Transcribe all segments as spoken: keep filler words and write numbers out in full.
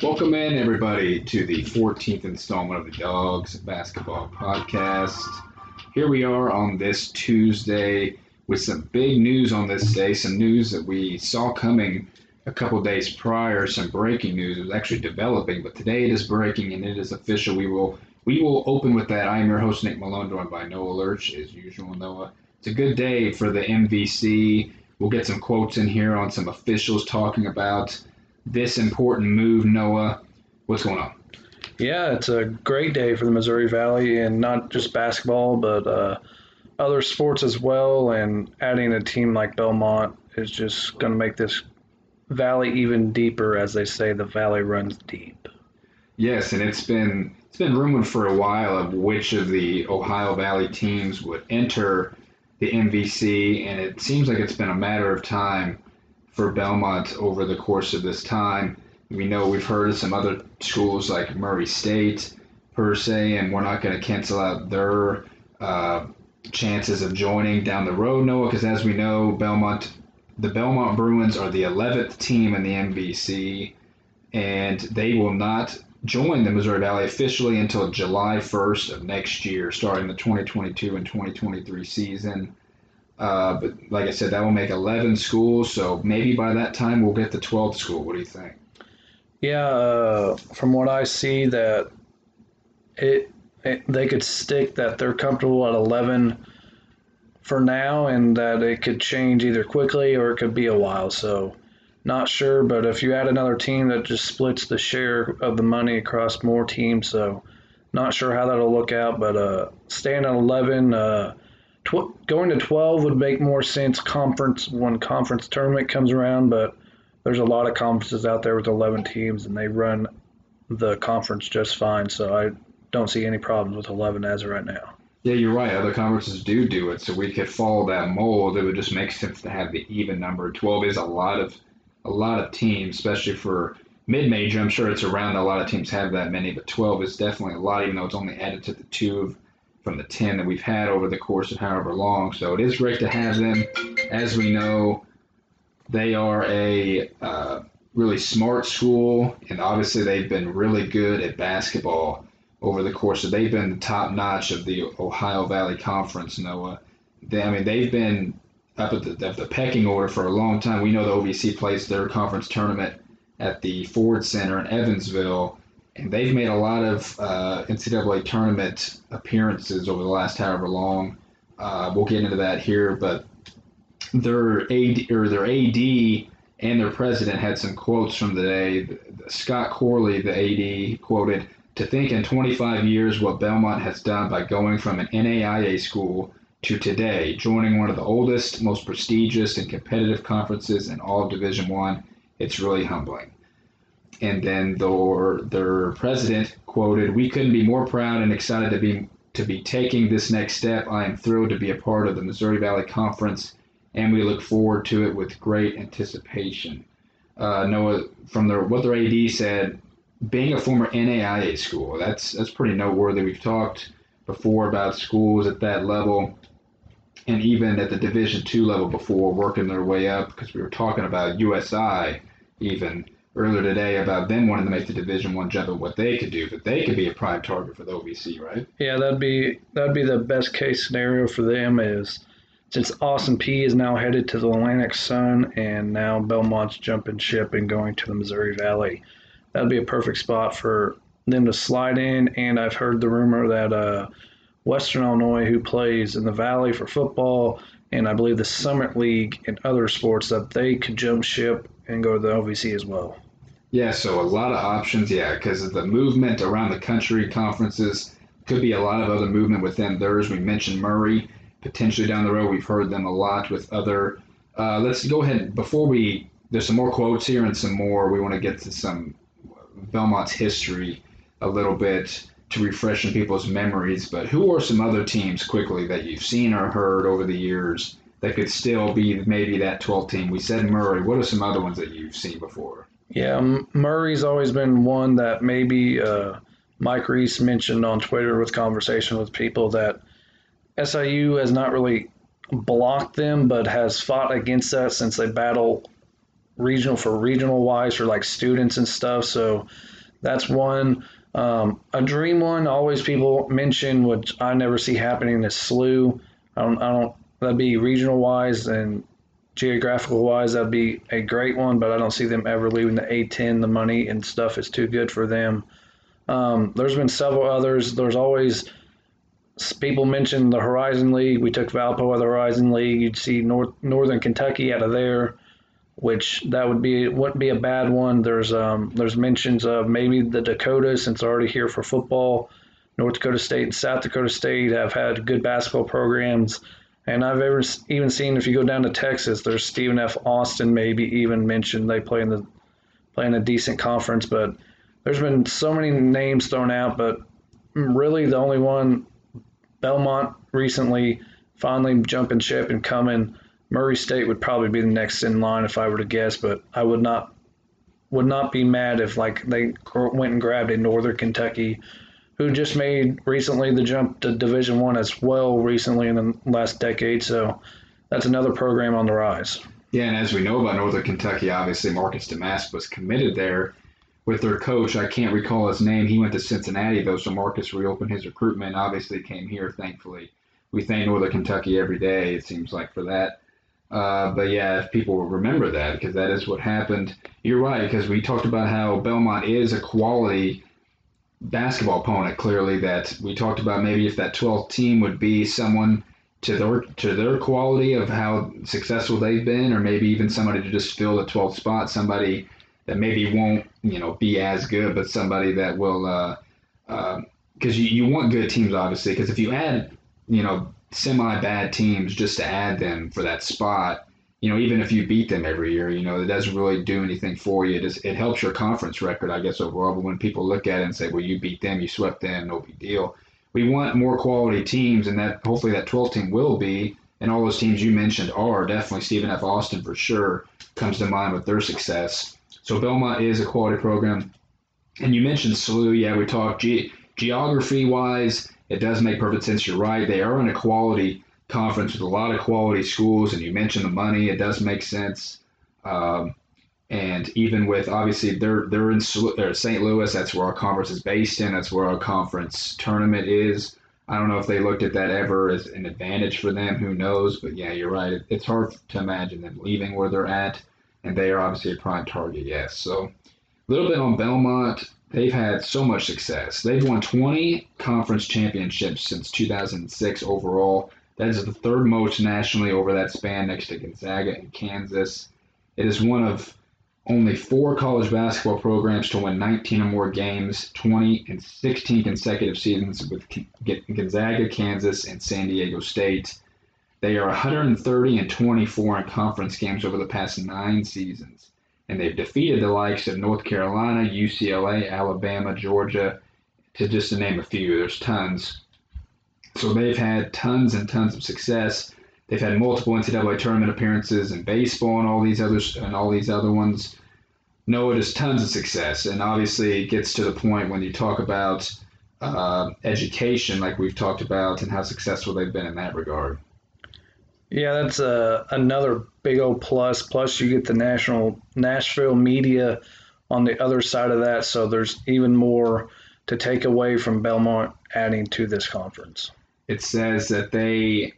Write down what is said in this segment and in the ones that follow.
Welcome in, everybody, to the fourteenth installment of the Dogs Basketball Podcast. Here we are on this Tuesday with some big news on this day, some news that we saw coming a couple of days prior, some breaking news. It was actually developing, but today it is breaking and it is official. We will we will open with that. I am your host, Nick Malone, joined by Noah Lurch, as usual. Noah, it's a good day for the M V C. We'll get some quotes in here on some officials talking about this important move. Noah, what's going on? Yeah, it's a great day for the Missouri Valley, and not just basketball, but uh, other sports as well. And adding a team like Belmont is just going to make this valley even deeper. As they say, the valley runs deep. Yes, and it's been it's been rumored for a while of which of the Ohio Valley teams would enter the M V C, and it seems like it's been a matter of time for Belmont over the course of this time. We know we've heard of some other schools like Murray State, per se, and we're not going to cancel out their uh, chances of joining down the road, Noah, because as we know, Belmont, the Belmont Bruins are the eleventh team in the M V C, and they will not join the Missouri Valley officially until July first of next year, starting the twenty twenty-two and twenty twenty-three season. Uh, but like I said, that will make eleven schools, so maybe by that time we'll get the twelfth school. What do you think? Yeah, uh, from what I see, that it, it they could stick that they're comfortable at eleven for now, and that it could change either quickly or it could be a while. So not sure, but if you add another team, that just splits the share of the money across more teams. So not sure how that'll look out, but uh, staying at eleven. Uh, Tw- going to twelve would make more sense conference when conference tournament comes around, but there's a lot of conferences out there with eleven teams, and they run the conference just fine, so I don't see any problems with eleven as of right now. Yeah, you're right. Other conferences do do it, so we could follow that mold. It would just make sense to have the even number. twelve is a lot of a lot of teams, especially for mid-major. I'm sure it's around a lot of teams have that many, but twelve is definitely a lot, even though it's only added to the two of from the ten that we've had over the course of however long. So it is great to have them. As we know, they are a uh, really smart school, and obviously they've been really good at basketball over the course of, they've been the top notch of the Ohio Valley Conference, Noah. They, I mean, they've been up at the, at the pecking order for a long time. We know the O V C plays their conference tournament at the Ford Center in Evansville, and they've made a lot of uh, N C double A tournament appearances over the last however long. Uh, we'll get into that here, but their A D, or their A D and their president had some quotes from the day. Scott Corley, the A D, quoted, "To think in twenty-five years what Belmont has done by going from an N A I A school to today, joining one of the oldest, most prestigious, and competitive conferences in all of Division I, it's really humbling." And then their, their president quoted, "We couldn't be more proud and excited to be to be taking this next step. I am thrilled to be a part of the Missouri Valley Conference, and we look forward to it with great anticipation." Uh, Noah, from their, what their A D said, being a former N A I A school, that's that's pretty noteworthy. We've talked before about schools at that level, and even at the Division two level before, working their way up, because we were talking about U S I even earlier today about them wanting to make the Division One jump and what they could do, but they could be a prime target for the O V C, right? Yeah, that'd be that'd be the best case scenario for them, is since Austin Peay is now headed to the Atlantic Sun, and now Belmont's jumping ship and going to the Missouri Valley, that'd be a perfect spot for them to slide in. And I've heard the rumor that uh, Western Illinois, who plays in the Valley for football, and I believe the Summit League and other sports, that they could jump ship and go to the O V C as well. Yeah, so a lot of options, yeah, because of the movement around the country, conferences, could be a lot of other movement within theirs. We mentioned Murray, potentially down the road. We've heard them a lot with other. Uh, let's go ahead, before we, there's some more quotes here and some more, we want to get to some Belmont's history a little bit to refresh in people's memories, but who are some other teams quickly that you've seen or heard over the years that could still be maybe that twelfth team? We said Murray. What are some other ones that you've seen before? Yeah, Murray's always been one that maybe uh, Mike Reese mentioned on Twitter with conversation with people, that S I U has not really blocked them, but has fought against us since they battle regional for regional wise for like students and stuff. So that's one. Um, a dream one always people mention, which I never see happening, is S L U. I don't, I don't, that'd be regional wise and geographical wise. That'd be a great one, but I don't see them ever leaving the A ten. The money and stuff is too good for them. Um, there's been several others. There's always people mention the Horizon League. We took Valpo out of the Horizon League. You'd see North, Northern Kentucky out of there, which that would be wouldn't be a bad one. There's um there's mentions of maybe the Dakotas, since they're already here for football. North Dakota State and South Dakota State have had good basketball programs, and I've ever even seen if you go down to Texas, there's Stephen F. Austin maybe even mentioned they play in the play in a decent conference. But there's been so many names thrown out, but really the only one, Belmont recently finally jumping ship and coming. Murray State would probably be the next in line if I were to guess, but I would not would not be mad if like they went and grabbed a Northern Kentucky, who just made recently the jump to Division I as well recently in the last decade. So that's another program on the rise. Yeah, and as we know about Northern Kentucky, obviously Marcus Damask was committed there with their coach. I can't recall his name. He went to Cincinnati, though, so Marcus reopened his recruitment, obviously came here, thankfully. We thank Northern Kentucky every day, it seems like, for that. Uh, but yeah, if people will remember that, because that is what happened. You're right, because we talked about how Belmont is a quality basketball opponent. Clearly, that we talked about maybe if that twelfth team would be someone to their to their quality of how successful they've been, or maybe even somebody to just fill the twelfth spot, somebody that maybe won't you know be as good, but somebody that will. Uh, uh, because you, you want good teams, obviously, because if you add you know. semi-bad teams just to add them for that spot, you know, even if you beat them every year, you know, it doesn't really do anything for you. It, just, it helps your conference record, I guess, overall. But when people look at it and say, well, you beat them, you swept them, no big deal. We want more quality teams, and that hopefully that twelfth team will be, and all those teams you mentioned are definitely Stephen F. Austin for sure comes to mind with their success. So Belmont is a quality program. And you mentioned S L U. Yeah, we talked ge- geography-wise, it does make perfect sense. You're right. They are in a quality conference with a lot of quality schools, and you mentioned the money. It does make sense. Um, and even with, obviously, they're they're in Saint Louis. That's where our conference is based in. That's where our conference tournament is. I don't know if they looked at that ever as an advantage for them. Who knows? But, yeah, you're right. It's hard to imagine them leaving where they're at, and they are obviously a prime target, yes. So a little bit on Belmont. They've had so much success. They've won twenty conference championships since two thousand six overall. That is the third most nationally over that span, next to Gonzaga and Kansas. It is one of only four college basketball programs to win nineteen or more games, twenty and sixteen consecutive seasons with Gonzaga, Kansas, and San Diego State. They are one hundred thirty and twenty-four in conference games over the past nine seasons. And they've defeated the likes of North Carolina, U C L A, Alabama, Georgia, to just to name a few. There's tons. So they've had tons and tons of success. They've had multiple N C double A tournament appearances in baseball and all these others and all these other ones. Noah, just tons of success. And obviously it gets to the point when you talk about uh, education, like we've talked about, and how successful they've been in that regard. Yeah, that's uh, another big old plus. Plus, you get the national Nashville media on the other side of that, so there's even more to take away from Belmont adding to this conference. It says that they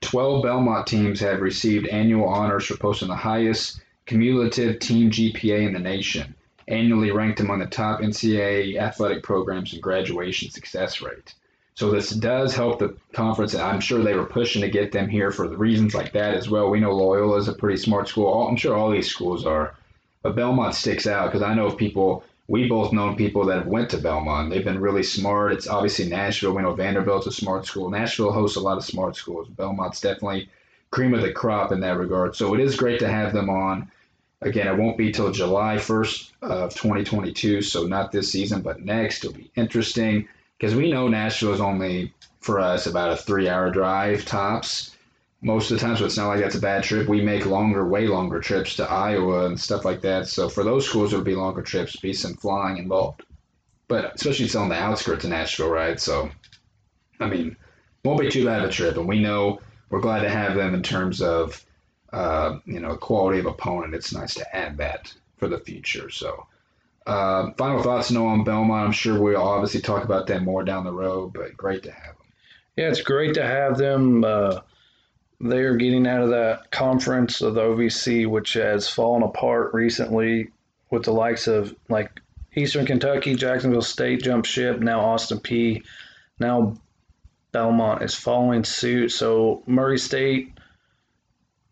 twelve Belmont teams have received annual honors for posting the highest cumulative team G P A in the nation, annually ranked among the top N C double A athletic programs and graduation success rate. So this does help the conference. I'm sure they were pushing to get them here for the reasons like that as well. We know Loyola is a pretty smart school. I'm sure all these schools are. But Belmont sticks out because I know of people, we both known people that have went to Belmont. They've been really smart. It's obviously Nashville. We know Vanderbilt's a smart school. Nashville hosts a lot of smart schools. Belmont's definitely cream of the crop in that regard. So it is great to have them on. Again, it won't be till July first of twenty twenty-two, so not this season, but next. It'll be interesting. Because we know Nashville is only, for us, about a three-hour drive tops most of the time, so it's not like that's a bad trip. We make longer, way longer trips to Iowa and stuff like that. So for those schools, it would be longer trips, be some flying involved. But especially it's on the outskirts of Nashville, right? So, I mean, won't be too bad of a trip. And we know we're glad to have them in terms of uh, you know, quality of opponent, it's nice to add that for the future. So uh, final thoughts, Noah, on Belmont. I'm sure we'll obviously talk about that more down the road, but great to have them. Yeah, it's great to have them. Uh, they're getting out of that conference of the O V C, which has fallen apart recently with the likes of like Eastern Kentucky, Jacksonville State jumped ship, now Austin Peay, now Belmont is following suit. So Murray State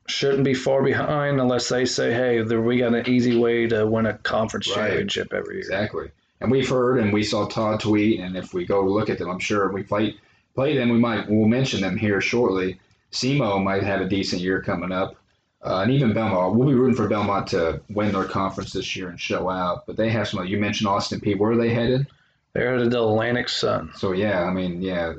shouldn't be far behind unless they say, hey, we got an easy way to win a conference right. championship every year. Exactly. And we've heard and we saw Todd tweet, and if we go look at them, I'm sure if we play, play them, we might, we'll mention them here shortly. SEMO might have a decent year coming up. Uh, and even Belmont, we'll be rooting for Belmont to win their conference this year and show out. But they have some. You mentioned Austin Peay. Where are they headed? They're headed to Atlantic Sun. So yeah, I mean, yeah,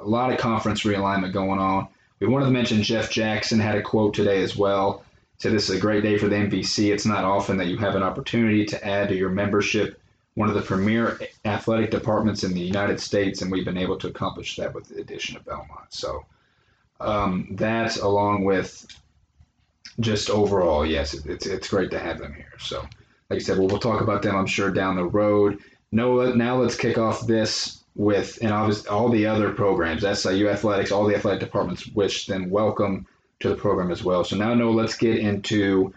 a lot of conference realignment going on. We wanted to mention Jeff Jackson had a quote today as well. He said this is a great day for the M V C. It's not often that you have an opportunity to add to your membership one of the premier athletic departments in the United States, and we've been able to accomplish that with the addition of Belmont. So um, that, along with just overall, yes, it's it's great to have them here. So, like I said, we'll, we'll talk about them, I'm sure, down the road. No, now let's kick off this with, and obviously all the other programs, S I U athletics, all the athletic departments, wish them welcome to the program as well. So now, no, let's get into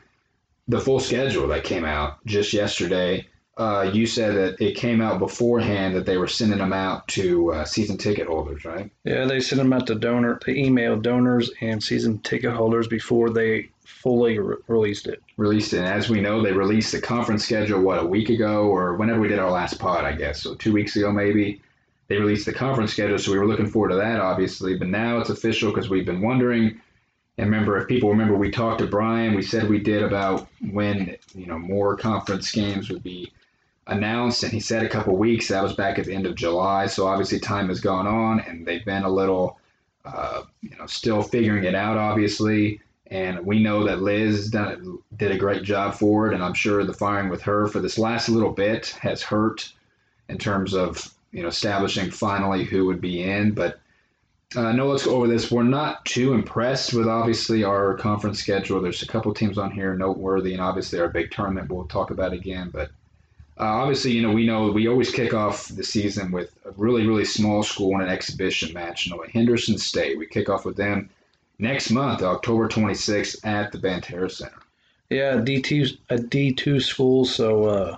the full schedule that came out just yesterday. Uh, you said that it came out beforehand that they were sending them out to uh, season ticket holders, right? Yeah, they sent them out to donor, to email donors and season ticket holders before they fully re- released it. Released it. And as we know, they released the conference schedule, what, a week ago or whenever we did our last pod, I guess. So two weeks ago, maybe, they released the conference schedule. So we were looking forward to that, obviously. But now it's official because we've been wondering. And remember, if people remember, we talked to Brian. We said we did about when, you know, more conference games would be announced, and he said a couple weeks. That was back at the end of July, so obviously time has gone on, and they've been a little, uh, you know, still figuring it out, obviously. And we know that Liz done, did a great job for it, and I'm sure the firing with her for this last little bit has hurt in terms of, you know, establishing finally who would be in. But uh, no, let's go over this. We're not too impressed with, obviously, our conference schedule. There's a couple teams on here noteworthy, and obviously our big tournament we'll talk about again, but Uh, obviously, you know, we know we always kick off the season with a really, really small school in an exhibition match. You know, at Henderson State, we kick off with them next month, October twenty-sixth, at the Banterra Center. Yeah, D two, a D two school, so uh,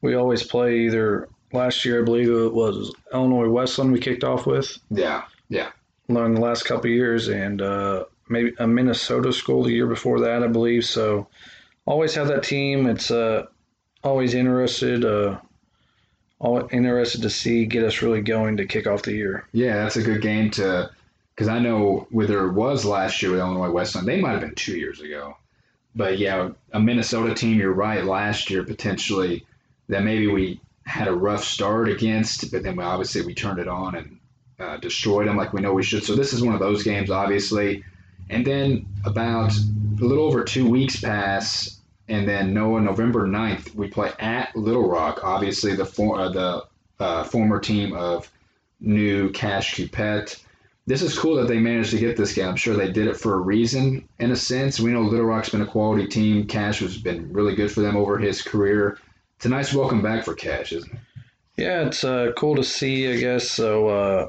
we always play either last year, I believe it was Illinois Wesleyan we kicked off with. Yeah, yeah. Learned the last couple of years, and uh, maybe a Minnesota school the year before that, I believe. So always have that team. It's a uh, Always interested, uh, always interested to see, get us really going to kick off the year. Yeah, that's a good game to, because I know whether it was last year with Illinois Wesleyan, they might have been two years ago. But yeah, a Minnesota team, you're right, last year potentially that maybe we had a rough start against, but then we obviously we turned it on and uh, destroyed them like we know we should. So this is one of those games, obviously. And then about a little over two weeks pass. And then, Noah, November ninth, we play at Little Rock, obviously the for, uh, the uh, former team of new Cash Cupette. This is cool that they managed to get this game. I'm sure they did it for a reason, in a sense. We know Little Rock's been a quality team. Cash has been really good for them over his career. It's a nice welcome back for Cash, isn't it? Yeah, it's uh, cool to see, I guess. So uh,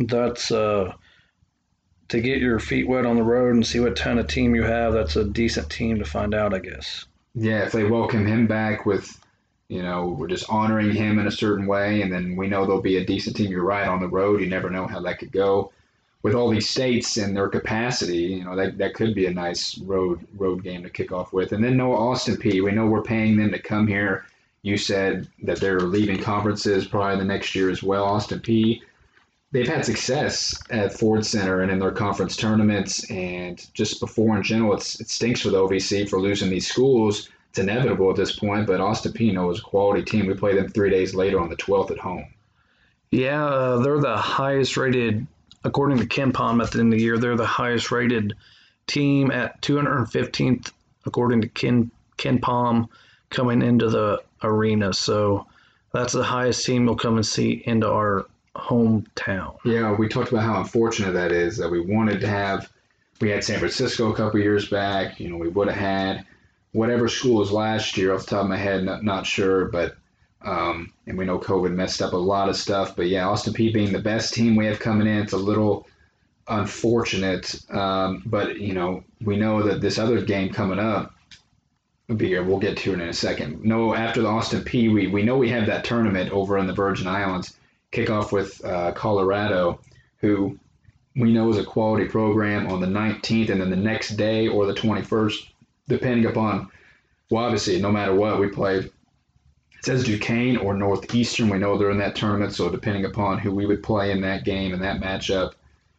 that's uh, to get your feet wet on the road and see what kind of team you have. That's a decent team to find out, I guess. Yeah, if they welcome him back with, you know, we're just honoring him in a certain way, and then we know there'll be a decent team. You're right, on the road, you never know how that could go. With all these states and their capacity, you know, that that could be a nice road road game to kick off with. And then Noah, Austin Peay, we know we're paying them to come here. You said that they're leaving conferences probably the next year as well. Austin Peay, they've had success at Ford Center and in their conference tournaments and just before in general. It's, it stinks for the O V C for losing these schools. It's inevitable at this point, but Austin Peay is a quality team. We play them three days later on the twelfth at home. Yeah, uh, they're the highest rated, according to KenPom at the end of the year, they're the highest rated team at two hundred fifteenth, according to Ken KenPom, coming into the arena. So that's the highest team you'll come and see into our hometown. Yeah, we talked about how unfortunate that is, that we wanted to have we had San Francisco a couple years back. You know, we would have had whatever school was last year off the top of my head, not, not sure, but um, and we know COVID messed up a lot of stuff. But yeah, Austin Peay being the best team we have coming in, it's a little unfortunate. Um, but you know, we know that this other game coming up will be here. We'll get to it in a second. No, after the Austin Peay, we we know we have that tournament over in the Virgin Islands. Kickoff with uh, Colorado, who we know is a quality program, on the nineteenth, and then the next day or the twenty-first, depending upon, well, obviously, no matter what we play. It says Duquesne or Northeastern. We know they're in that tournament, so depending upon who we would play in that game and that matchup,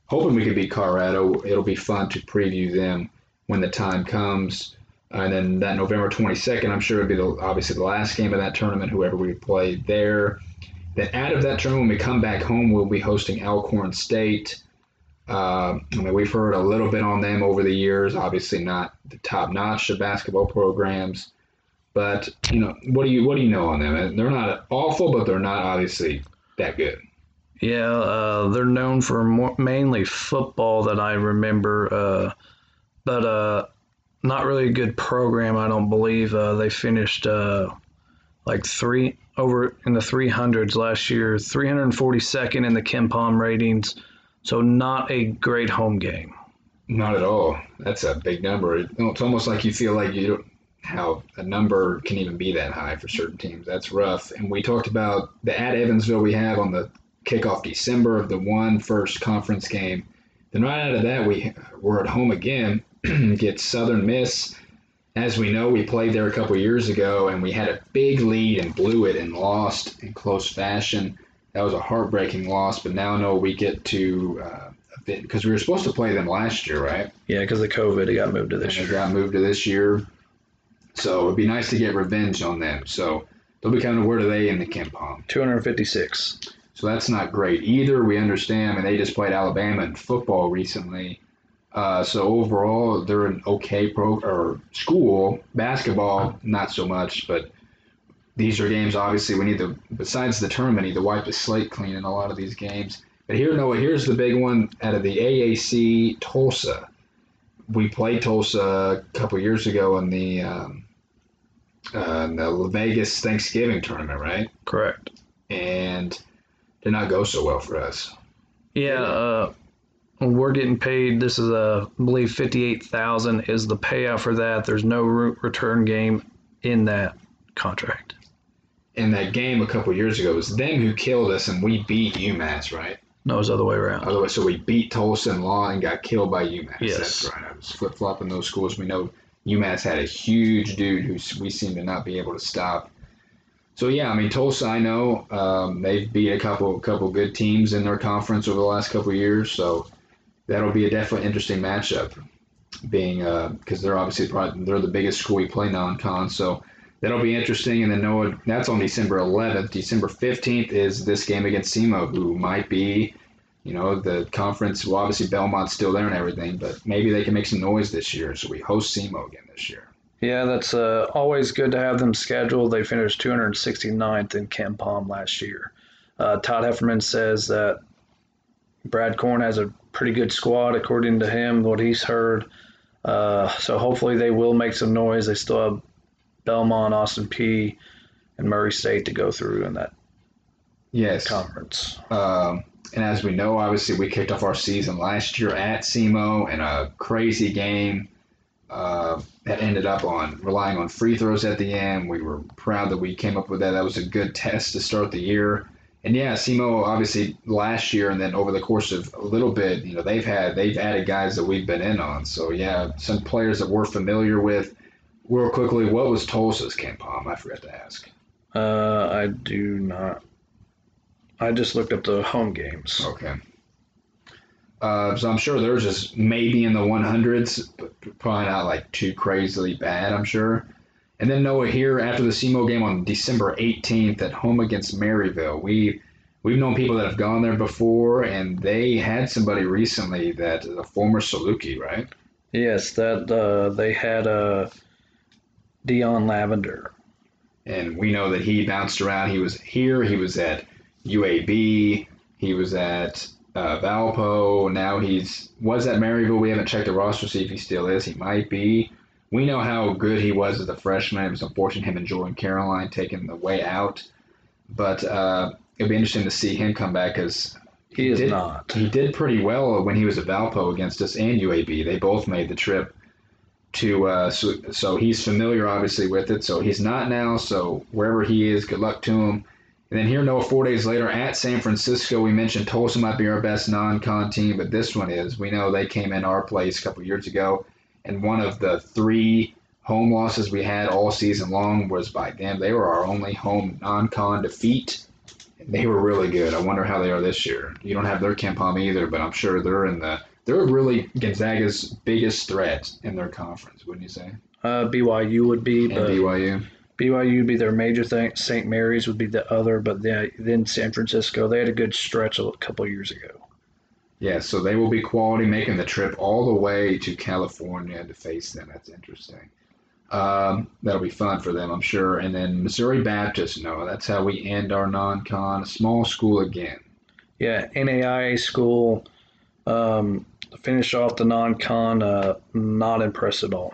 hoping we could beat Colorado, it'll be fun to preview them when the time comes. And then that November twenty-second, I'm sure it'll be the, obviously the last game of that tournament, whoever we play there. Then out of that tournament, when we come back home, we'll be hosting Alcorn State. Uh, I mean, we've heard a little bit on them over the years, obviously not the top-notch of basketball programs, but, you know, what do you what do you know on them? They're not awful, but they're not obviously that good. Yeah, uh, they're known for more, mainly football that I remember, uh, but uh, not really a good program, I don't believe. Uh, they finished uh, like three over in the three hundreds last year, three hundred forty-second in the KenPom ratings. So not a great home game. Not at all. That's a big number. It's almost like you feel like you don't, how a number can even be that high for certain teams. That's rough. And we talked about the at Evansville we have on the kickoff December of the one first conference game. Then right out of that, we were at home again, get Southern Miss. As we know, we played there a couple of years ago, and we had a big lead and blew it and lost in close fashion. That was a heartbreaking loss, but now no, we get to uh, – because we were supposed to play them last year, right? Yeah, because of COVID, it got moved to this year. It got moved to this year. So it would be nice to get revenge on them. So they'll be coming to – where are they in the KenPom? two hundred fifty-six. So that's not great either. We understand, and they just played Alabama in football recently. Uh, so overall, they're an okay pro or school. Basketball, not so much, but – these are games, obviously, we need to, besides the tournament, need to wipe the slate clean in a lot of these games. But here, Noah, here's the big one out of the A A C, Tulsa. We played Tulsa a couple years ago in the, um, uh, in the Vegas Thanksgiving tournament, right? Correct. And did not go so well for us. Yeah, uh, we're getting paid. This is, a, I believe, fifty-eight thousand dollars is the payout for that. There's no return game in that contract. In that game a couple years ago, it was them who killed us, and we beat UMass, right? No, it was the other way around. Other way, so we beat Tulsa and Law and got killed by UMass. Yes. That's right. I was flip-flopping those schools. We know UMass had a huge dude who we seem to not be able to stop. So, yeah, I mean, Tulsa, I know, um, they've beat a couple couple good teams in their conference over the last couple of years, so that'll be a definitely interesting matchup, being because uh, they're obviously probably, they're the biggest school we play non-con, so that'll be interesting. And then, Noah, that's on December eleventh. December fifteenth is this game against SEMO, who might be, you know, the conference. Well, obviously, Belmont's still there and everything, but maybe they can make some noise this year. So we host SEMO again this year. Yeah, that's uh, always good to have them scheduled. They finished two hundred sixty-ninth in KenPom last year. Uh, Todd Hefferman says that Brad Korn has a pretty good squad, according to him, what he's heard. Uh, so hopefully they will make some noise. They still have Belmont, Austin Peay, and Murray State to go through in that yes. conference. Um, and as we know, obviously, we kicked off our season last year at SEMO in a crazy game uh, that ended up on relying on free throws at the end. We were proud that we came up with that. That was a good test to start the year. And, yeah, SEMO, obviously, last year and then over the course of a little bit, you know, they've had they've added guys that we've been in on. So, yeah, some players that we're familiar with. Real quickly, what was Tulsa's KenPom? I forgot to ask. Uh, I do not. I just looked up the home games. Okay. Uh, so I'm sure they're just maybe in the one hundreds, but probably not like too crazily bad, I'm sure. And then Noah, here after the SEMO game on December eighteenth at home against Maryville, we we've known people that have gone there before, and they had somebody recently that a former Saluki, right? Yes, that uh, they had a. Dion Lavender. And we know that he bounced around. He was here. He was at U A B. He was at uh, Valpo. Now he's was at Maryville. We haven't checked the roster to see if he still is. He might be. We know how good he was as a freshman. It was unfortunate him and Jordan Caroline taking the way out. But uh, it'll be interesting to see him come back because he, he is did, not. He did pretty well when he was at Valpo against us and U A B. They both made the trip to uh, so, so he's familiar obviously with it. So he's not now. So wherever he is, good luck to him. And then here, Noah, four days later at San Francisco, we mentioned Tulsa might be our best non-con team, but this one is. We know they came in our place a couple years ago, and one of the three home losses we had all season long was by them. They were our only home non-con defeat. They were really good. I wonder how they are this year. You don't have their KenPom either, but I'm sure they're in the – they're really Gonzaga's biggest threat in their conference, wouldn't you say? Uh, B Y U would be. And but- B Y U. B Y U would be their major thing. Saint Mary's would be the other, but then, then San Francisco. They had a good stretch a couple of years ago. Yeah, so they will be quality, making the trip all the way to California to face them. That's interesting. Um, that'll be fun for them, I'm sure. And then Missouri Baptist, no, that's how we end our non-con. A small school again. Yeah, N A I A school. Um, finish off the non-con, uh, not impressed at all.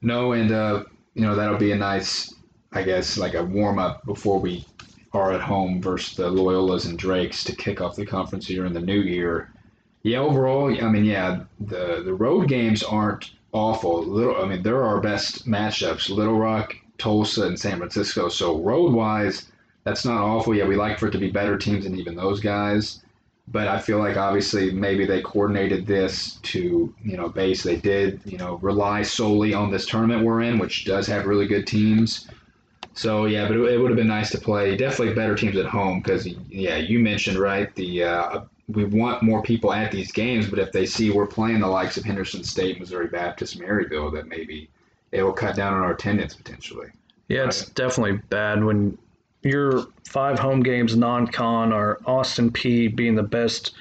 No, and uh, – you know, that'll be a nice, I guess, like a warm-up before we are at home versus the Loyolas and Drakes to kick off the conference here in the new year. Yeah, overall, I mean, yeah, the, the road games aren't awful. Little, I mean, they're our best matchups, Little Rock, Tulsa, and San Francisco. So road-wise, that's not awful. Yeah, we like for it to be better teams than even those guys. But I feel like obviously maybe they coordinated this to, you know, base they did, you know, rely solely on this tournament we're in, which does have really good teams. So, yeah, but it, it would have been nice to play definitely better teams at home because, yeah, you mentioned, right, the uh, we want more people at these games, but if they see we're playing the likes of Henderson State, Missouri Baptist, Maryville, that maybe it will cut down on our attendance potentially. Yeah, right? It's definitely bad when – your five home games non-con are Austin Peay being the best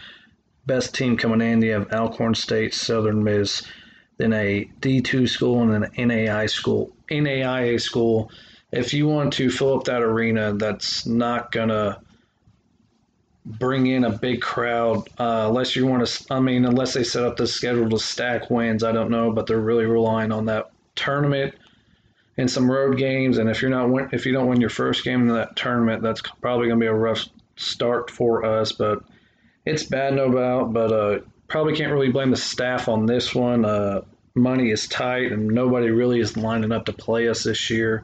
best team coming in. You have Alcorn State, Southern Miss, then a D two school and an N A I A school. N A I A school. If you want to fill up that arena, that's not gonna bring in a big crowd. Uh, unless you want to, I mean, unless they set up the schedule to stack wins. I don't know, but they're really relying on that tournament and some road games, and if you're not win, if you don't win your first game in that tournament, that's probably going to be a rough start for us. But it's bad, no doubt. But uh, probably can't really blame the staff on this one. Uh, money is tight, and nobody really is lining up to play us this year.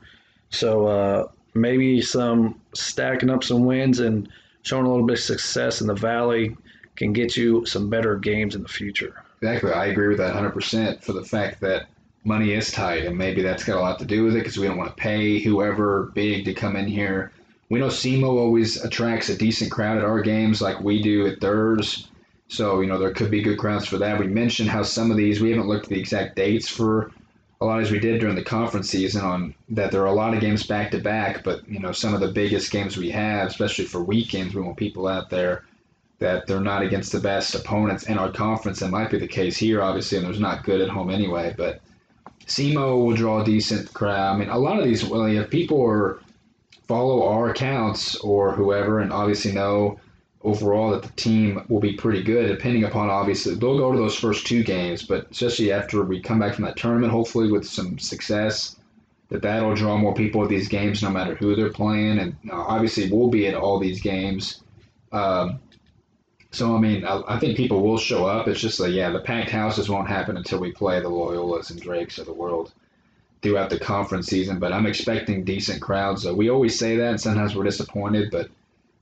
So uh, maybe some stacking up some wins and showing a little bit of success in the Valley can get you some better games in the future. Exactly, I agree with that one hundred percent for the fact that money is tight, and maybe that's got a lot to do with it because we don't want to pay whoever big to come in here. We know SEMO always attracts a decent crowd at our games like we do at theirs. So, you know, there could be good crowds for that. We mentioned how some of these, we haven't looked at the exact dates for a lot as we did during the conference season on that there are a lot of games back-to-back, but, you know, some of the biggest games we have, especially for weekends, we want people out there that they're not against the best opponents in our conference. That might be the case here, obviously, and there's not good at home anyway, but SEMO will draw a decent crowd. I mean, a lot of these, well, if people are, follow our accounts or whoever and obviously know overall that the team will be pretty good, depending upon, obviously, they'll go to those first two games, but especially after we come back from that tournament, hopefully with some success, that that'll draw more people to these games no matter who they're playing. And obviously we'll be at all these games. Um, So, I mean, I, I think people will show up. It's just like, yeah, the packed houses won't happen until we play the Loyolas and Drakes of the world throughout the conference season. But I'm expecting decent crowds. So we always say that, and sometimes we're disappointed. But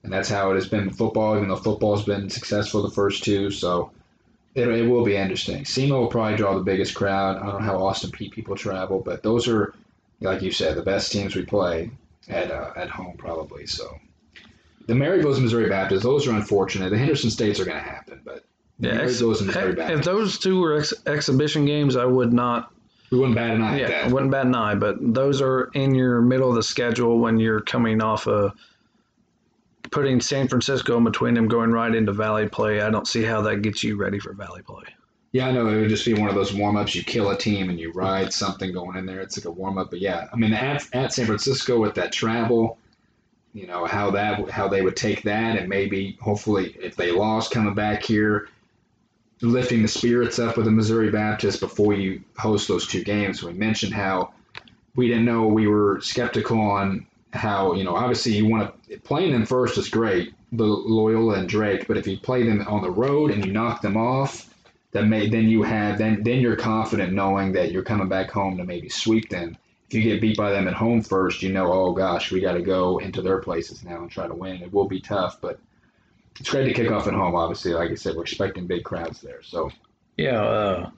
and that's how it has been in football, even though football's been successful the first two. So it, it will be interesting. SEMO will probably draw the biggest crowd. I don't know how Austin Peay people travel, but those are, like you said, the best teams we play at uh, at home probably. So. The Maryville's and Missouri Baptist, those are unfortunate. The Henderson States are going to happen, but yeah, Maryville's ex- and Missouri Baptist. If those two were ex- exhibition games, I would not. We wouldn't bat an eye yeah, at that. I wouldn't bat an eye, but those are in your middle of the schedule when you're coming off of putting San Francisco in between them, going right into Valley play. I don't see how that gets you ready for Valley play. Yeah, I know. It would just be one of those warm-ups. You kill a team and you ride something going in there. It's like a warm-up. But, yeah, I mean, at, at San Francisco with that travel – you know, how that how they would take that, and maybe hopefully if they lost, coming back here, lifting the spirits up with the Missouri Baptist before you host those two games. We mentioned how we didn't know, we were skeptical on how, you know, obviously you want to, playing them first is great, Loyola and Drake, but if you play them on the road and you knock them off, that may, then you have, then then you're confident knowing that you're coming back home to maybe sweep them. If you get beat by them at home first, you know, oh gosh, we got to go into their places now and try to win. It will be tough, but it's great to kick off at home. Obviously, like I said, we're expecting big crowds there. So yeah, uh,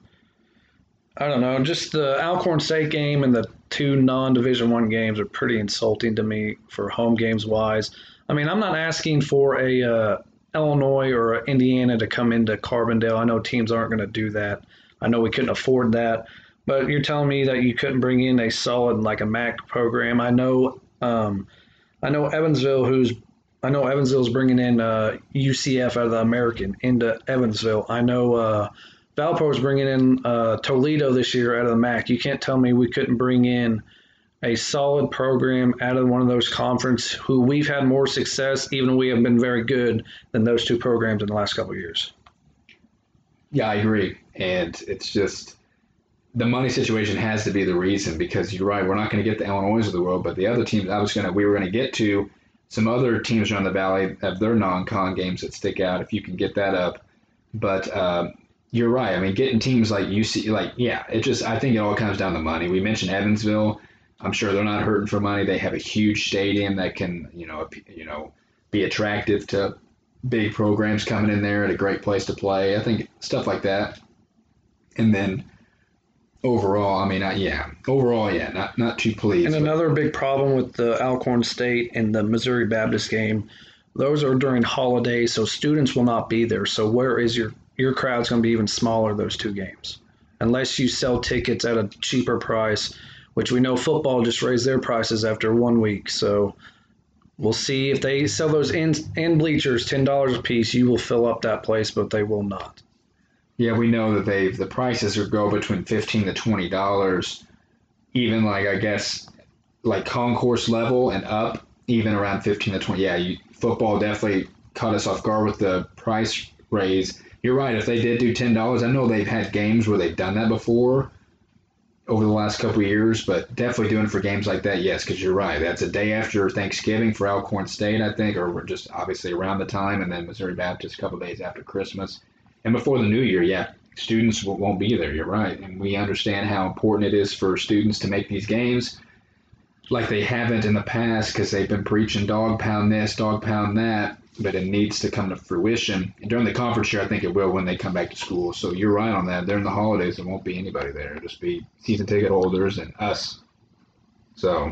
I don't know. Just the Alcorn State game and the two non-Division I games are pretty insulting to me for home games wise. I mean, I'm not asking for a uh, Illinois or Indiana to come into Carbondale. I know teams aren't going to do that. I know we couldn't afford that. But you're telling me that you couldn't bring in a solid, like a MAC program. I know, um, I know Evansville. Who's I know Evansville's bringing in uh, U C F out of the American into Evansville. I know uh, Valpo's bringing in uh, Toledo this year out of the MAC. You can't tell me we couldn't bring in a solid program out of one of those conferences who we've had more success, even we have been very good, than those two programs in the last couple of years. Yeah, I agree. And it's just the money situation has to be the reason, because you're right, we're not going to get the Illinois of the world, but the other teams I was going to, we were going to get to some other teams around the Valley of their non-con games that stick out, if you can get that up. But um, you're right. I mean, getting teams like U C, like, yeah, it just, I think it all comes down to money. We mentioned Evansville. I'm sure they're not hurting for money. They have a huge stadium that can, you know, you know, be attractive to big programs coming in there, at a great place to play. I think stuff like that. And then overall, I mean, I, yeah, overall, yeah, not not too pleased. And another big problem with the Alcorn State and the Missouri Baptist game, those are during holidays, so students will not be there. So where is your your crowd's going to be even smaller those two games, unless you sell tickets at a cheaper price, which we know football just raised their prices after one week. So we'll see if they sell those end, end bleachers ten dollars a piece, you will fill up that place, but they will not. Yeah, we know that they've the prices are go between fifteen to twenty dollars, even like, I guess, like concourse level and up, even around fifteen to twenty. Yeah, you, football definitely caught us off guard with the price raise. You're right. If they did do ten dollars, I know they've had games where they've done that before over the last couple of years, but definitely doing it for games like that, yes, because you're right. That's a day after Thanksgiving for Alcorn State, I think, or just obviously around the time, and then Missouri Baptist a couple of days after Christmas. And before the new year, yeah, students won't be there, you're right. And we understand how important it is for students to make these games like they haven't in the past, because they've been preaching dog pound this, dog pound that, but it needs to come to fruition. And during the conference year, I think it will when they come back to school. So you're right on that. During the holidays, there won't be anybody there. It'll just be season ticket holders and us. So,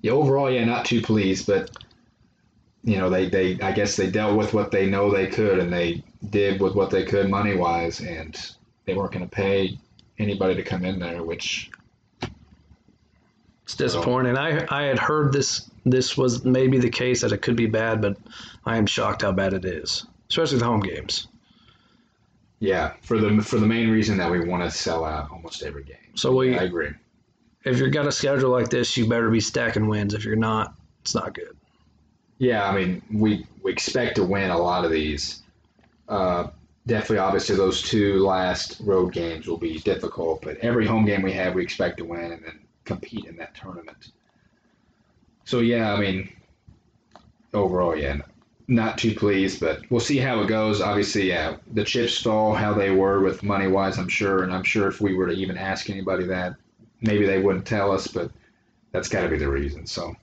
yeah, overall, yeah, not too pleased. But, you know, they, they I guess they dealt with what they know they could, and they did with what they could money-wise, and they weren't going to pay anybody to come in there, which it's disappointing. I I had heard this this was maybe the case, that it could be bad, but I am shocked how bad it is, especially the home games. Yeah, for the for the main reason that we want to sell out almost every game. So we, I agree. If you've got a schedule like this, you better be stacking wins. If you're not, it's not good. Yeah, I mean, we, we expect to win a lot of these. Uh, definitely, obviously, those two last road games will be difficult, but every home game we have, we expect to win, and then compete in that tournament. So yeah, I mean, overall, yeah, not too pleased, but we'll see how it goes. Obviously, yeah, the chips fall how they were with money wise, I'm sure, and I'm sure if we were to even ask anybody that, maybe they wouldn't tell us, but that's got to be the reason. So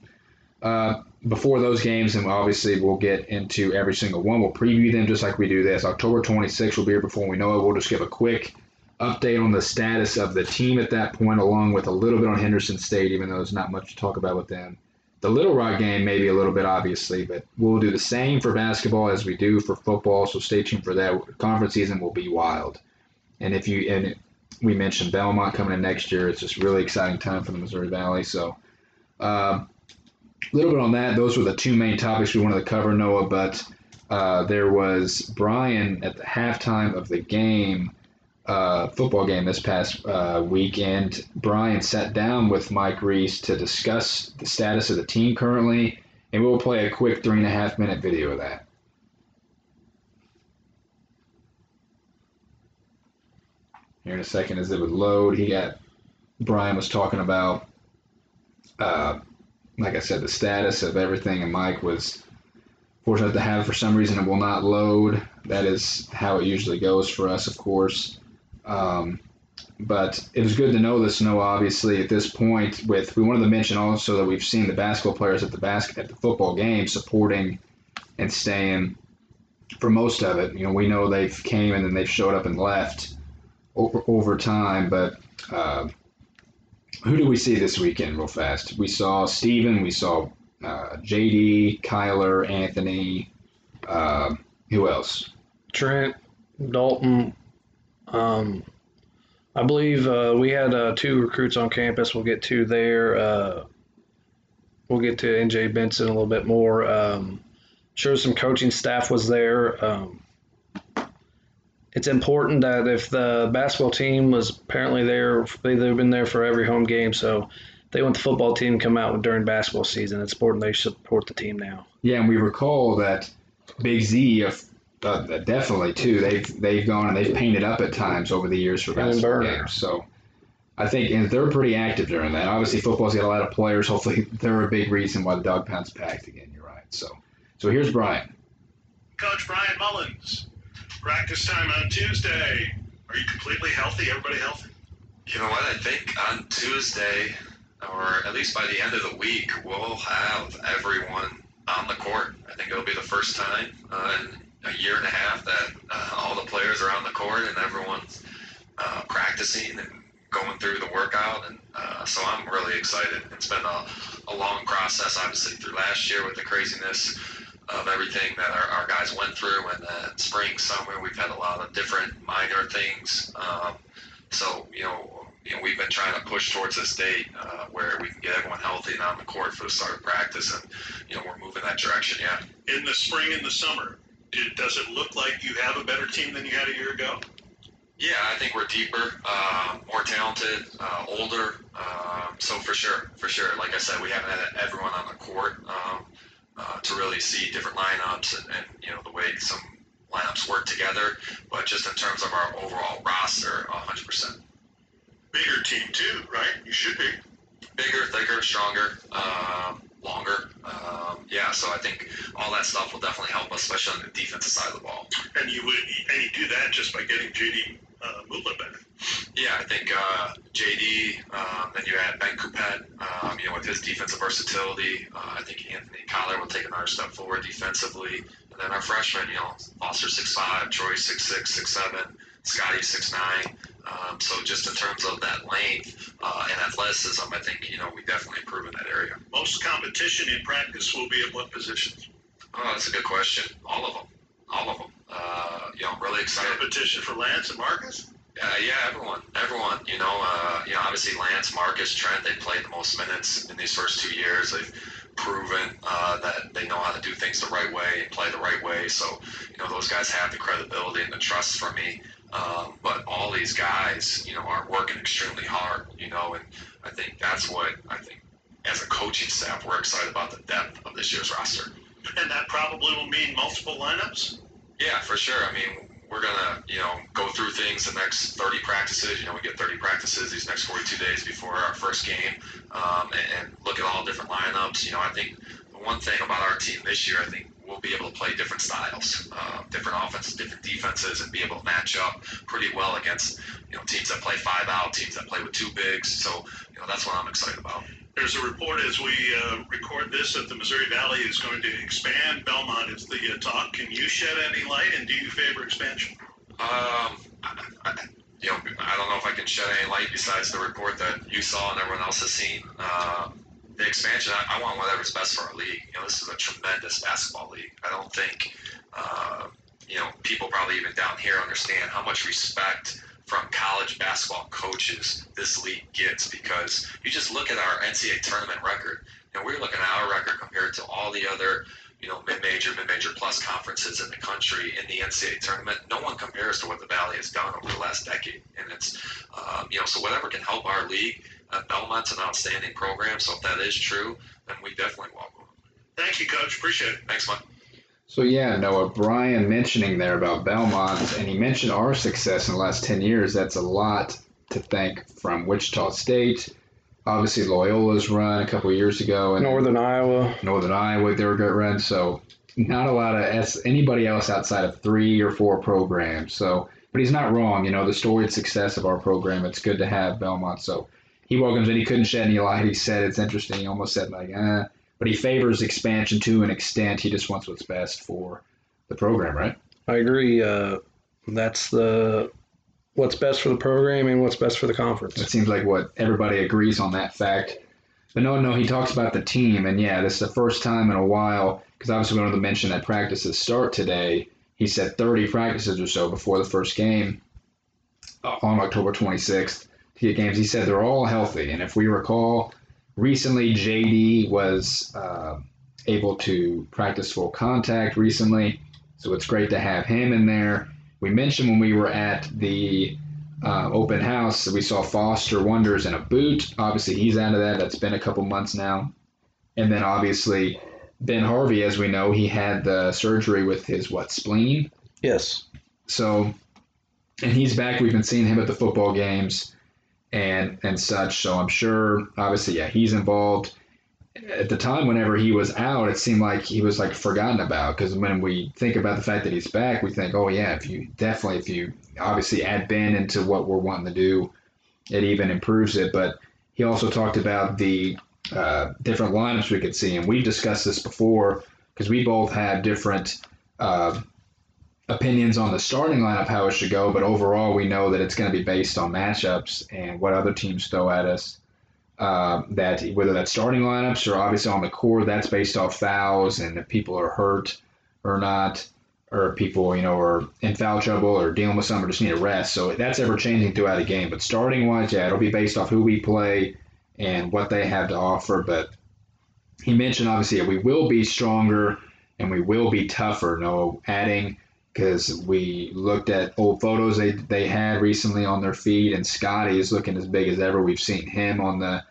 uh, before those games, and obviously we'll get into every single one, we'll preview them just like we do this. October twenty-sixth will be here before we know it. We'll just give a quick update on the status of the team at that point, along with a little bit on Henderson State, even though there's not much to talk about with them. The Little Rock game may be a little bit, obviously, but we'll do the same for basketball as we do for football, so stay tuned for that. Conference season will be wild. And if you and we mentioned Belmont coming in next year, it's just really exciting time for the Missouri Valley. So a uh, little bit on that. Those were the two main topics we wanted to cover, Noah, but uh, there was Brian at the halftime of the game, Uh, football game this past uh, weekend. Brian sat down with Mike Reese to discuss the status of the team currently and we'll play a quick three and a half minute video of that. Here in a second as it would load, he got, Brian was talking about, uh, like I said, the status of everything, and Mike was fortunate to have, for some reason it will not load. That is how it usually goes for us, of course. Um, but it was good to know this, Noah, obviously, at this point. With, we wanted to mention also that we've seen the basketball players at the basket, at the football game, supporting and staying for most of it. You know, we know they've came and then they've showed up and left Over, over time, but uh, who do we see this weekend real fast? We saw Steven, we saw uh, J D, Kyler, Anthony, uh, who else? Trent, Dalton. Um, I believe uh, we had uh, two recruits on campus. We'll get to there. Uh, we'll get to N J Benson a little bit more. Um, sure, some coaching staff was there. Um, It's important that if the basketball team was apparently there, they've been there for every home game. So they want the football team to come out during basketball season. It's important they support the team now. Yeah, and we recall that Big Z, uh, definitely too. They've they've gone and they've painted up at times over the years for basketball games. So I think, and they're pretty active during that. Obviously, football's got a lot of players. Hopefully, they're a big reason why the Dog Pound's packed again. You're right. So so here's Brian. Coach Brian Mullins. Practice time on Tuesday. Are you completely healthy? Everybody healthy? You know what? I think on Tuesday, or at least by the end of the week, we'll have everyone on the court. I think it'll be the first time uh, in a year and a half that uh, all the players are on the court and everyone's uh, practicing and going through the workout. And uh, so I'm really excited. It's been a, a long process, obviously, through last year with the craziness of everything that our, our guys went through, and then spring, summer, we've had a lot of different minor things. Um, so, you know, you know, we've been trying to push towards this date uh, where we can get everyone healthy and on the court for the start of practice, and, you know, we're moving that direction, yeah. In the spring and the summer, it, does it look like you have a better team than you had a year ago? Yeah, I think we're deeper, uh, more talented, uh, older. Uh, so for sure, for sure. Like I said, we haven't had everyone on the court. Um, Uh, to really see different lineups and, and, you know, the way some lineups work together. But just in terms of our overall roster, one hundred percent. Bigger team too, right? You should be. Bigger, thicker, stronger, um, longer. Um, yeah, so I think all that stuff will definitely help us, especially on the defensive side of the ball. And you would, and you do that just by getting J D uh, Mula back. Yeah, I think uh, J D, um, then you add Ben Cupette, um, you know, with his defensive versatility. Uh, I think Anthony Collar will take another step forward defensively. And then our freshmen, you know, Foster six five, Troy six six, six seven, Scotty six nine. Um, so just in terms of that length uh, and athleticism, I think, you know, we definitely improve in that area. Most competition in practice will be in what positions? Oh, that's a good question. All of them. All of them. Uh, you know, I'm really excited. Competition for Lance and Marcus? Uh, yeah, everyone, everyone, you know, uh, you know, obviously Lance, Marcus, Trent, they played the most minutes in these first two years. They've proven uh, that they know how to do things the right way and play the right way. So, you know, those guys have the credibility and the trust from me. Um, but all these guys, you know, are working extremely hard, you know, and I think that's what I think as a coaching staff, we're excited about the depth of this year's roster. And that probably will mean multiple lineups? Yeah, for sure. I mean, we're going to, you know, go through things the next thirty practices. You know, we get thirty practices these next forty-two days before our first game, um, and, and look at all different lineups. You know, I think the one thing about our team this year, I think we'll be able to play different styles, uh, different offenses, different defenses, and be able to match up pretty well against, you know, teams that play five out, teams that play with two bigs. So, you know, that's what I'm excited about. There's a report as we uh, record this that the Missouri Valley is going to expand. Belmont is the uh, talk. Can you shed any light, and do you favor expansion? Um, I, I, you know, I don't know if I can shed any light besides the report that you saw and everyone else has seen. Uh, the expansion, I, I want whatever's best for our league. You know, this is a tremendous basketball league. I don't think, uh, you know, people probably even down here understand how much respect from college basketball coaches this league gets, because you just look at our N C A A tournament record. You know, we're looking at our record compared to all the other, you know, mid-major, mid-major plus conferences in the country in the N C A A tournament. No one compares to what the Valley has done over the last decade. And it's, um, you know, so whatever can help our league, uh, Belmont's an outstanding program. So if that is true, then we definitely welcome. Thank you, Coach. Appreciate it. Thanks, Mike. So, yeah, Noah, Brian mentioning there about Belmont, and he mentioned our success in the last ten years. That's a lot to thank from Wichita State. Obviously, Loyola's run a couple of years ago. And Northern Iowa. Northern Iowa, they were a good run. So not a lot of anybody else outside of three or four programs. So, but he's not wrong. You know, the storied success of our program, it's good to have Belmont. So he welcomes it. He couldn't shed any light. He said it's interesting. He almost said, like, eh. But he favors expansion to an extent. He just wants what's best for the program, right? I agree. Uh, that's the what's best for the program and what's best for the conference. It seems like what everybody agrees on that fact. But no, no, he talks about the team. And, yeah, this is the first time in a while, because obviously we wanted to mention that practices start today. He said thirty practices or so before the first game on October twenty-sixth to get games. He said they're all healthy. And if we recall, recently, J D was uh, able to practice full contact recently, so it's great to have him in there. We mentioned when we were at the uh, open house, we saw Foster Wonders in a boot. Obviously, he's out of that. That's been a couple months now. And then, obviously, Ben Harvey, as we know, he had the surgery with his, what, spleen? Yes. So, and he's back. We've been seeing him at the football games. And, and such. So I'm sure, obviously, yeah, he's involved. At the time, whenever he was out, it seemed like he was like forgotten about, because when we think about the fact that he's back, we think, oh, yeah, if you definitely, if you obviously add Ben into what we're wanting to do, it even improves it. But he also talked about the uh, different lineups we could see. And we've discussed this before because we both had different uh, opinions on the starting lineup, how it should go, but overall we know that it's going to be based on matchups and what other teams throw at us. Uh, that whether that's starting lineups or obviously on the court, that's based off fouls and if people are hurt or not, or people, you know, are in foul trouble or dealing with something or just need a rest. So that's ever changing throughout a game. But starting wise, yeah, it'll be based off who we play and what they have to offer. But he mentioned obviously we will be stronger and we will be tougher. No adding. Because we looked at old photos they they had recently on their feed, and Scotty is looking as big as ever. We've seen him on the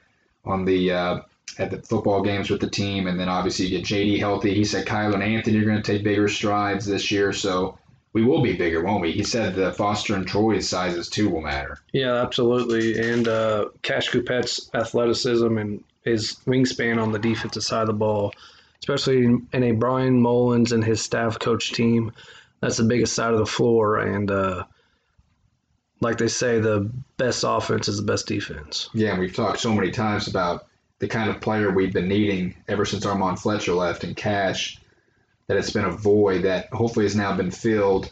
on the uh, at the football games with the team, and then obviously you get J D healthy. He said Kyler and Anthony are going to take bigger strides this year, so we will be bigger, won't we? He said the Foster and Troy's sizes too will matter. Yeah, absolutely, and uh, Cash Cupette's athleticism and his wingspan on the defensive side of the ball, especially in a Brian Mullins and his staff coach team. That's the biggest side of the floor, and uh, like they say, the best offense is the best defense. Yeah, and we've talked so many times about the kind of player we've been needing ever since Armand Fletcher left and Cash, that it's been a void that hopefully has now been filled.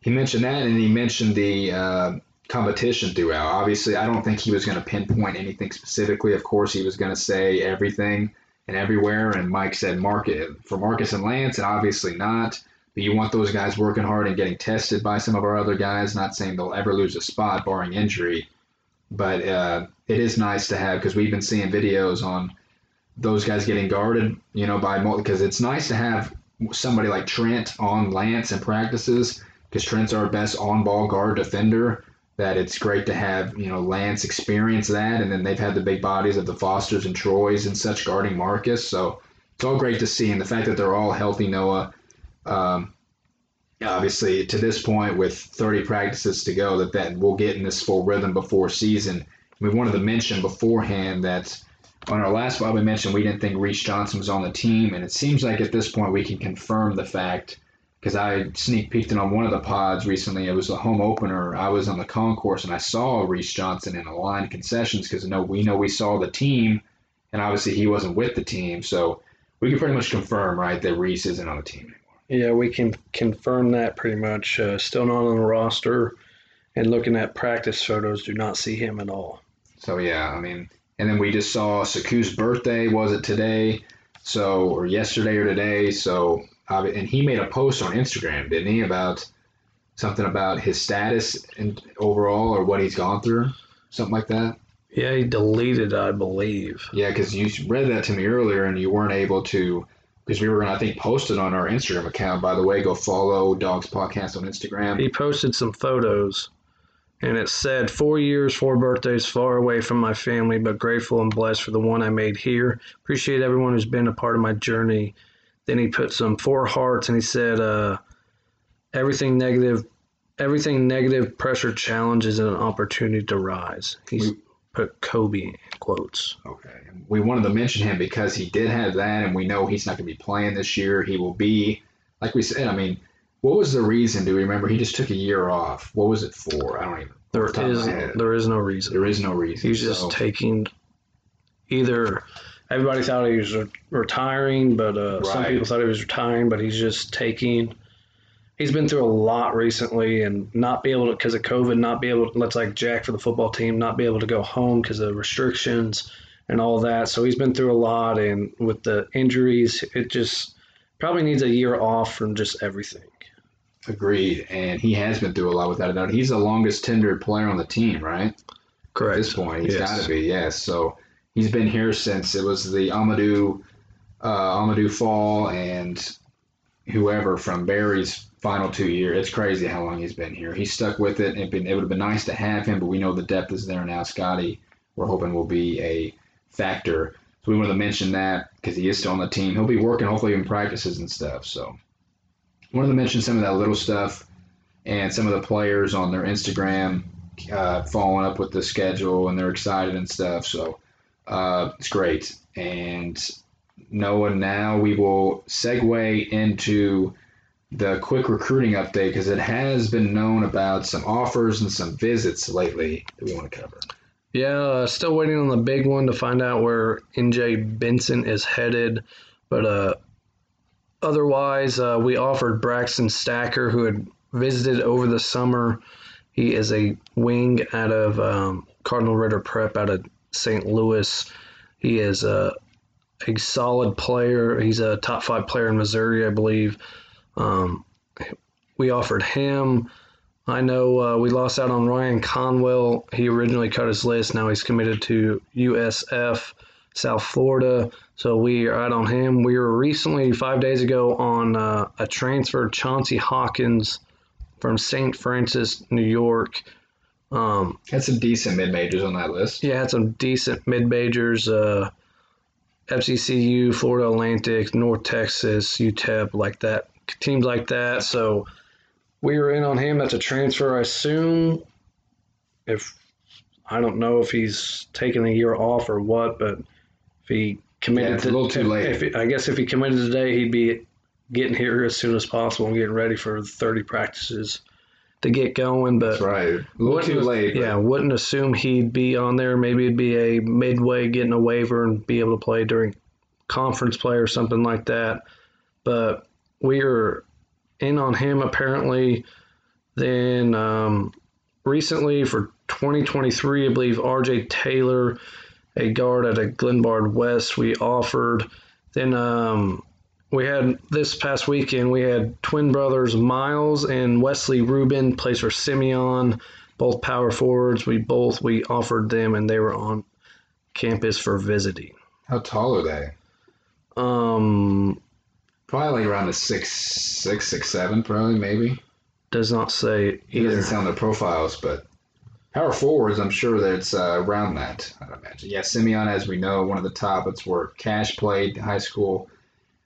He mentioned that, and he mentioned the uh, competition throughout. Obviously, I don't think he was going to pinpoint anything specifically. Of course, he was going to say everything and everywhere, and Mike said market for Marcus and Lance, and obviously not. But you want those guys working hard and getting tested by some of our other guys, not saying they'll ever lose a spot barring injury. But uh, it is nice to have, because we've been seeing videos on those guys getting guarded, you know, by – because it's nice to have somebody like Trent on Lance in practices, because Trent's our best on-ball guard defender, that it's great to have, you know, Lance experience that. And then they've had the big bodies of the Fosters and Troys and such guarding Marcus. So it's all great to see. And the fact that they're all healthy, Noah – Um, obviously, to this point, with thirty practices to go, that, that we'll get in this full rhythm before season. We wanted to mention beforehand that on our last pod we mentioned we didn't think Reach Johnson was on the team, and it seems like at this point we can confirm the fact, because I sneak peeked in on one of the pods recently. It was a home opener. I was on the concourse, and I saw Reach Johnson in a line of concessions because no, we know we saw the team, and obviously he wasn't with the team. So we can pretty much confirm, right, that Reese isn't on the team. Yeah, we can confirm that pretty much. Uh, still not on the roster, and looking at practice photos, do not see him at all. So, yeah, I mean, and then we just saw Saku's birthday, was it today? So, or yesterday or today. So, uh, and he made a post on Instagram, didn't he, about something about his status and overall or what he's gone through, something like that? Yeah, he deleted, I believe. Yeah, because you read that to me earlier, and you weren't able to. Because we were going to, I think, post it on our Instagram account. By the way, go follow Dogs Podcast on Instagram. He posted some photos, and it said, four years, four birthdays, far away from my family, but grateful and blessed for the one I made here. Appreciate everyone who's been a part of my journey Then he put some four hearts and he said, uh, everything negative, everything negative pressure challenges and an opportunity to rise. He's we, put Kobe in quotes. Okay. We wanted to mention him because he did have that, and we know he's not going to be playing this year. He will be, like we said, I mean, what was the reason? Do we remember? He just took a year off. What was it for? I don't even. There is there is no reason. There is no reason. He's just so. taking either. Everybody thought he was re- retiring, but uh, right. some people thought he was retiring. But he's just taking. He's been through a lot recently, and not be able to because of COVID. Not be able. To, let's like Jack for the football team. Not be able to go home because of restrictions and all that. So he's been through a lot, and with the injuries, it just probably needs a year off from just everything. Agreed, and he has been through a lot without a doubt. He's the longest tenured player on the team, right? Correct. At this point, he's yes. got to be, yes. So he's been here since it was the Amadou, uh, Amadou Fall and whoever from Barry's final two years. It's crazy how long he's been here. He's stuck with it. It would have been nice to have him, but we know the depth is there now. Scotty, we're hoping, will be a factor. So we wanted to mention that because he is still on the team. He'll be working, hopefully, in practices and stuff, so... Wanted to mention some of that little stuff and some of the players on their Instagram uh, following up with the schedule, and they're excited and stuff. So uh, it's great. And Noah, now we will segue into the quick recruiting update because it has been known about some offers and some visits lately that we want to cover. Yeah, uh, still waiting on the big one to find out where N J Benson is headed. But, uh, Otherwise, uh, we offered Braxton Stacker, who had visited over the summer. He is a wing out of um, Cardinal Ritter Prep out of Saint Louis. He is uh, a solid player. He's a top five player in Missouri, I believe. Um, we offered him. I know uh, we lost out on Ryan Conwell. He originally cut his list. Now he's committed to U S F. South Florida, so we are out on him. We were recently, five days ago, on uh, a transfer, Chauncey Hawkins from Saint Francis, New York. Um, had some decent mid-majors on that list. Yeah, had some decent mid-majors. Uh, F C C U, Florida Atlantic, North Texas, U T E P, like that, teams like that. So we were in on him. That's a transfer, I assume. If I don't know if he's taking a year off or what, but – If he committed, yeah, it's a little too late. If he, I guess if he committed today, he'd be getting here as soon as possible and getting ready for thirty practices to get going. But that's right, a little too late. Yeah, but... wouldn't assume he'd be on there. Maybe it'd be a midway getting a waiver and be able to play during conference play or something like that. But we are in on him apparently. Then um, recently for twenty twenty-three, I believe R J Taylor, a guard at a Glenbard West, we offered. Then um, we had this past weekend, we had twin brothers Miles and Wesley Rubin, plays for Simeon, both power forwards. We both, we offered them, and they were on campus for visiting. How tall are they? Um, Probably like around the six, six, six, seven, probably, maybe. Does not say either. He doesn't sound the profiles, but... Power forwards, I'm sure that it's uh, around that, I'd imagine. Yeah, Simeon, as we know, one of the top. It's where Cash played high school.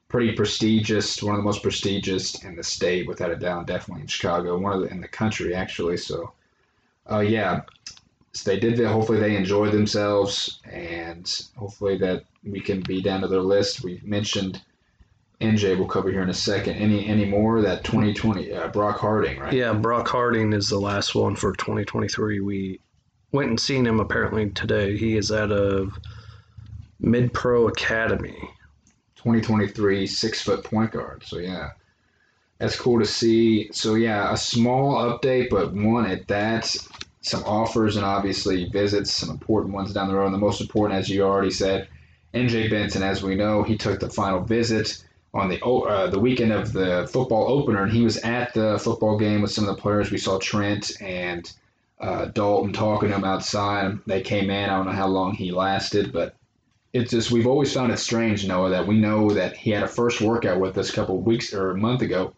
Pretty prestigious, one of the most prestigious in the state, without a doubt, definitely in Chicago, one of the, in the country, actually. So, uh, yeah, so they did that. Hopefully they enjoyed themselves, and hopefully that we can be down to their list. We mentioned N J we'll cover here in a second. Any any more? That twenty twenty, uh, Brock Harding, right? Yeah, Brock Harding is the last one for twenty twenty-three. We went and seen him apparently today. He is out of Mid-Pro Academy. twenty twenty-three, six-foot point guard. So, yeah, that's cool to see. So, yeah, a small update, but one at that. Some offers and obviously visits, some important ones down the road. And the most important, as you already said, N J Benson, as we know, he took the final visit on the uh, the weekend of the football opener, and he was at the football game with some of the players. We saw Trent and uh, Dalton talking to him outside. They came in. I don't know how long he lasted, but it's just we've always found it strange, Noah, that we know that he had a first workout with us a couple of weeks or a month ago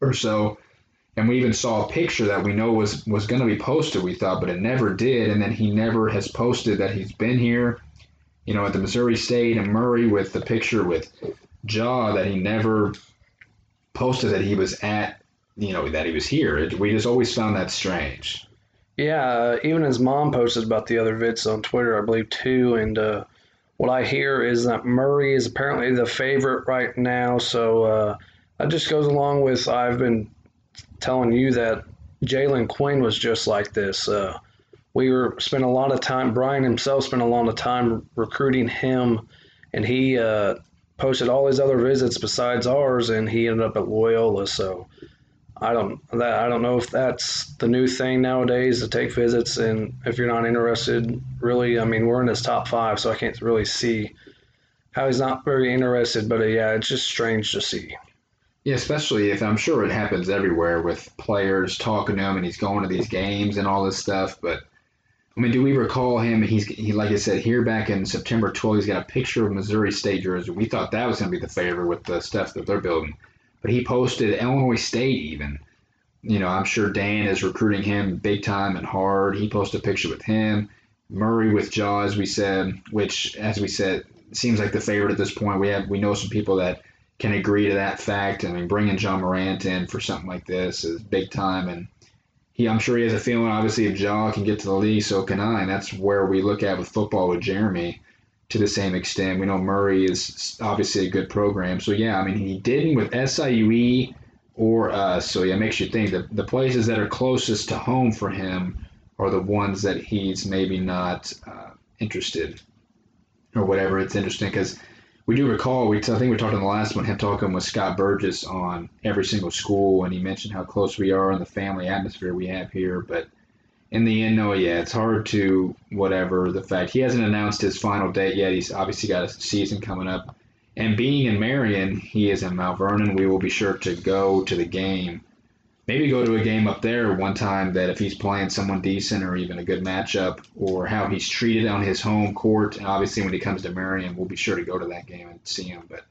or so, and we even saw a picture that we know was, was going to be posted, we thought, but it never did, and then he never has posted that he's been here, you know, at the Missouri State and Murray with the picture with – jaw that he never posted that he was at, you know, that he was here. It, we just always found that strange. Yeah, uh, even his mom posted about the other vids on Twitter, I believe, too. And uh, what I hear is that Murray is apparently the favorite right now. So uh, that just goes along with I've been telling you that Jalen Quinn was just like this. Uh, we were spent a lot of time, Brian himself spent a lot of time recruiting him, and he uh, posted all his other visits besides ours, and he ended up at Loyola. So I don't that I don't know if that's the new thing nowadays to take visits, and if you're not interested, really, I mean, we're in his top five, so I can't really see how he's not very interested. But uh, yeah, it's just strange to see. Yeah, especially if I'm sure it happens everywhere with players talking to him and he's going to these games and all this stuff. But, I mean, do we recall him? He's he, like I said, here back in September twelfth, he's got a picture of Missouri State jersey. We thought that was going to be the favorite with the stuff that they're building. But he posted Illinois State even. You know, I'm sure Dan is recruiting him big time and hard. He posted a picture with him. Murray with Jaw, as we said, which, as we said, seems like the favorite at this point. We have we know some people that can agree to that fact. I mean, bringing John Morant in for something like this is big time. And he, I'm sure he has a feeling, obviously, if Ja can get to the league, so can I. And that's where we look at with football with Jeremy to the same extent. We know Murray is obviously a good program. So, yeah, I mean, he didn't with S I U E or us. So, yeah, it makes you think that the places that are closest to home for him are the ones that he's maybe not uh, interested or whatever. It's interesting because we do recall, we, I think we talked in the last one, him talking with Scott Burgess on every single school, and he mentioned how close we are and the family atmosphere we have here. But in the end, no, yeah, it's hard to whatever the fact. He hasn't announced his final date yet. He's obviously got a season coming up. And being in Marion, he is in Mount Vernon. We will be sure to go to the game. Maybe go to a game up there one time that if he's playing someone decent or even a good matchup or how he's treated on his home court. And obviously when he comes to Marion, we'll be sure to go to that game and see him. But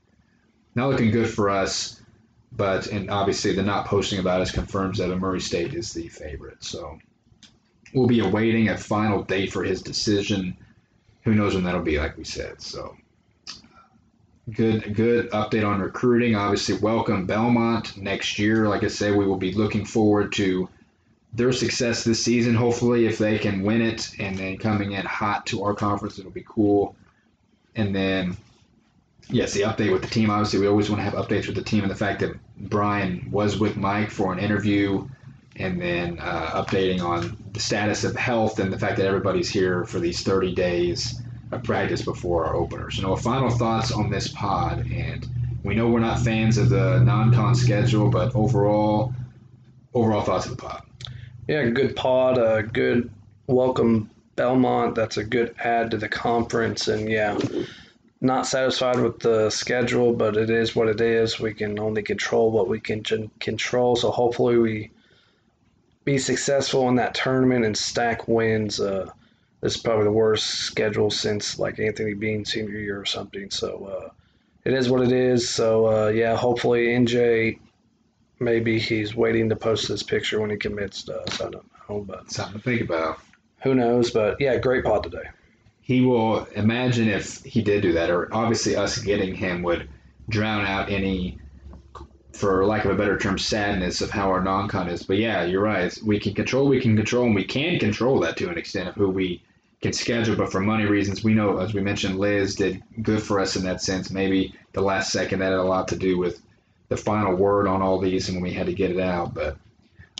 not looking good for us. But and obviously the not posting about us confirms that Murray State is the favorite. So we'll be awaiting a final date for his decision. Who knows when that'll be, like we said. So Good good update on recruiting. Obviously, welcome Belmont next year. Like I said, we will be looking forward to their success this season. Hopefully, if they can win it and then coming in hot to our conference, it'll be cool. And then, yes, the update with the team. Obviously, we always want to have updates with the team and the fact that Brian was with Mike for an interview and then uh, updating on the status of health and the fact that everybody's here for these thirty days. A practice before our opener. So, no final thoughts on this pod. And we know we're not fans of the non-con schedule, but overall, overall thoughts of the pod. Yeah, good pod. Uh, good welcome, Belmont. That's a good add to the conference. And yeah, not satisfied with the schedule, but it is what it is. We can only control what we can control. So hopefully we be successful in that tournament and stack wins. Uh, This is probably the worst schedule since, like, Anthony Bean senior year or something. So uh, it is what it is. So, uh, yeah, hopefully N J, maybe he's waiting to post this picture when he commits to us. I don't know. But something to think about. Who knows? But, yeah, great pod today. He will – imagine if he did do that, or obviously us getting him would drown out any – for lack of a better term, sadness of how our non-con is. But, yeah, you're right. We can control, we can control, and we can control that to an extent of who we can schedule. But for money reasons, we know, as we mentioned, Liz did good for us in that sense. Maybe the last second, that had a lot to do with the final word on all these and when we had to get it out. But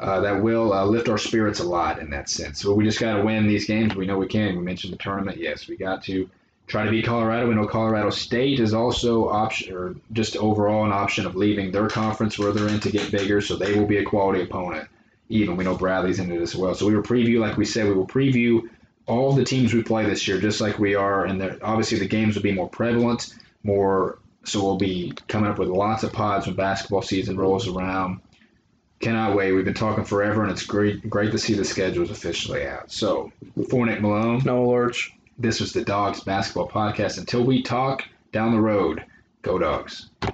uh, that will uh, lift our spirits a lot in that sense. So we just got to win these games. We know we can. We mentioned the tournament. Yes, we got to try to beat Colorado. We know Colorado State is also option, or just overall an option of leaving their conference where they're in to get bigger, so they will be a quality opponent. Even we know Bradley's in it as well. So we will preview, like we said, we will preview all the teams we play this year, just like we are. And obviously the games will be more prevalent, more so we'll be coming up with lots of pods when basketball season rolls around. Cannot wait. We've been talking forever, and it's great, great to see the schedules officially out. So for Nick Malone, Noah Lurch. This was the Dogs Basketball Podcast. Until we talk down the road, go Dogs.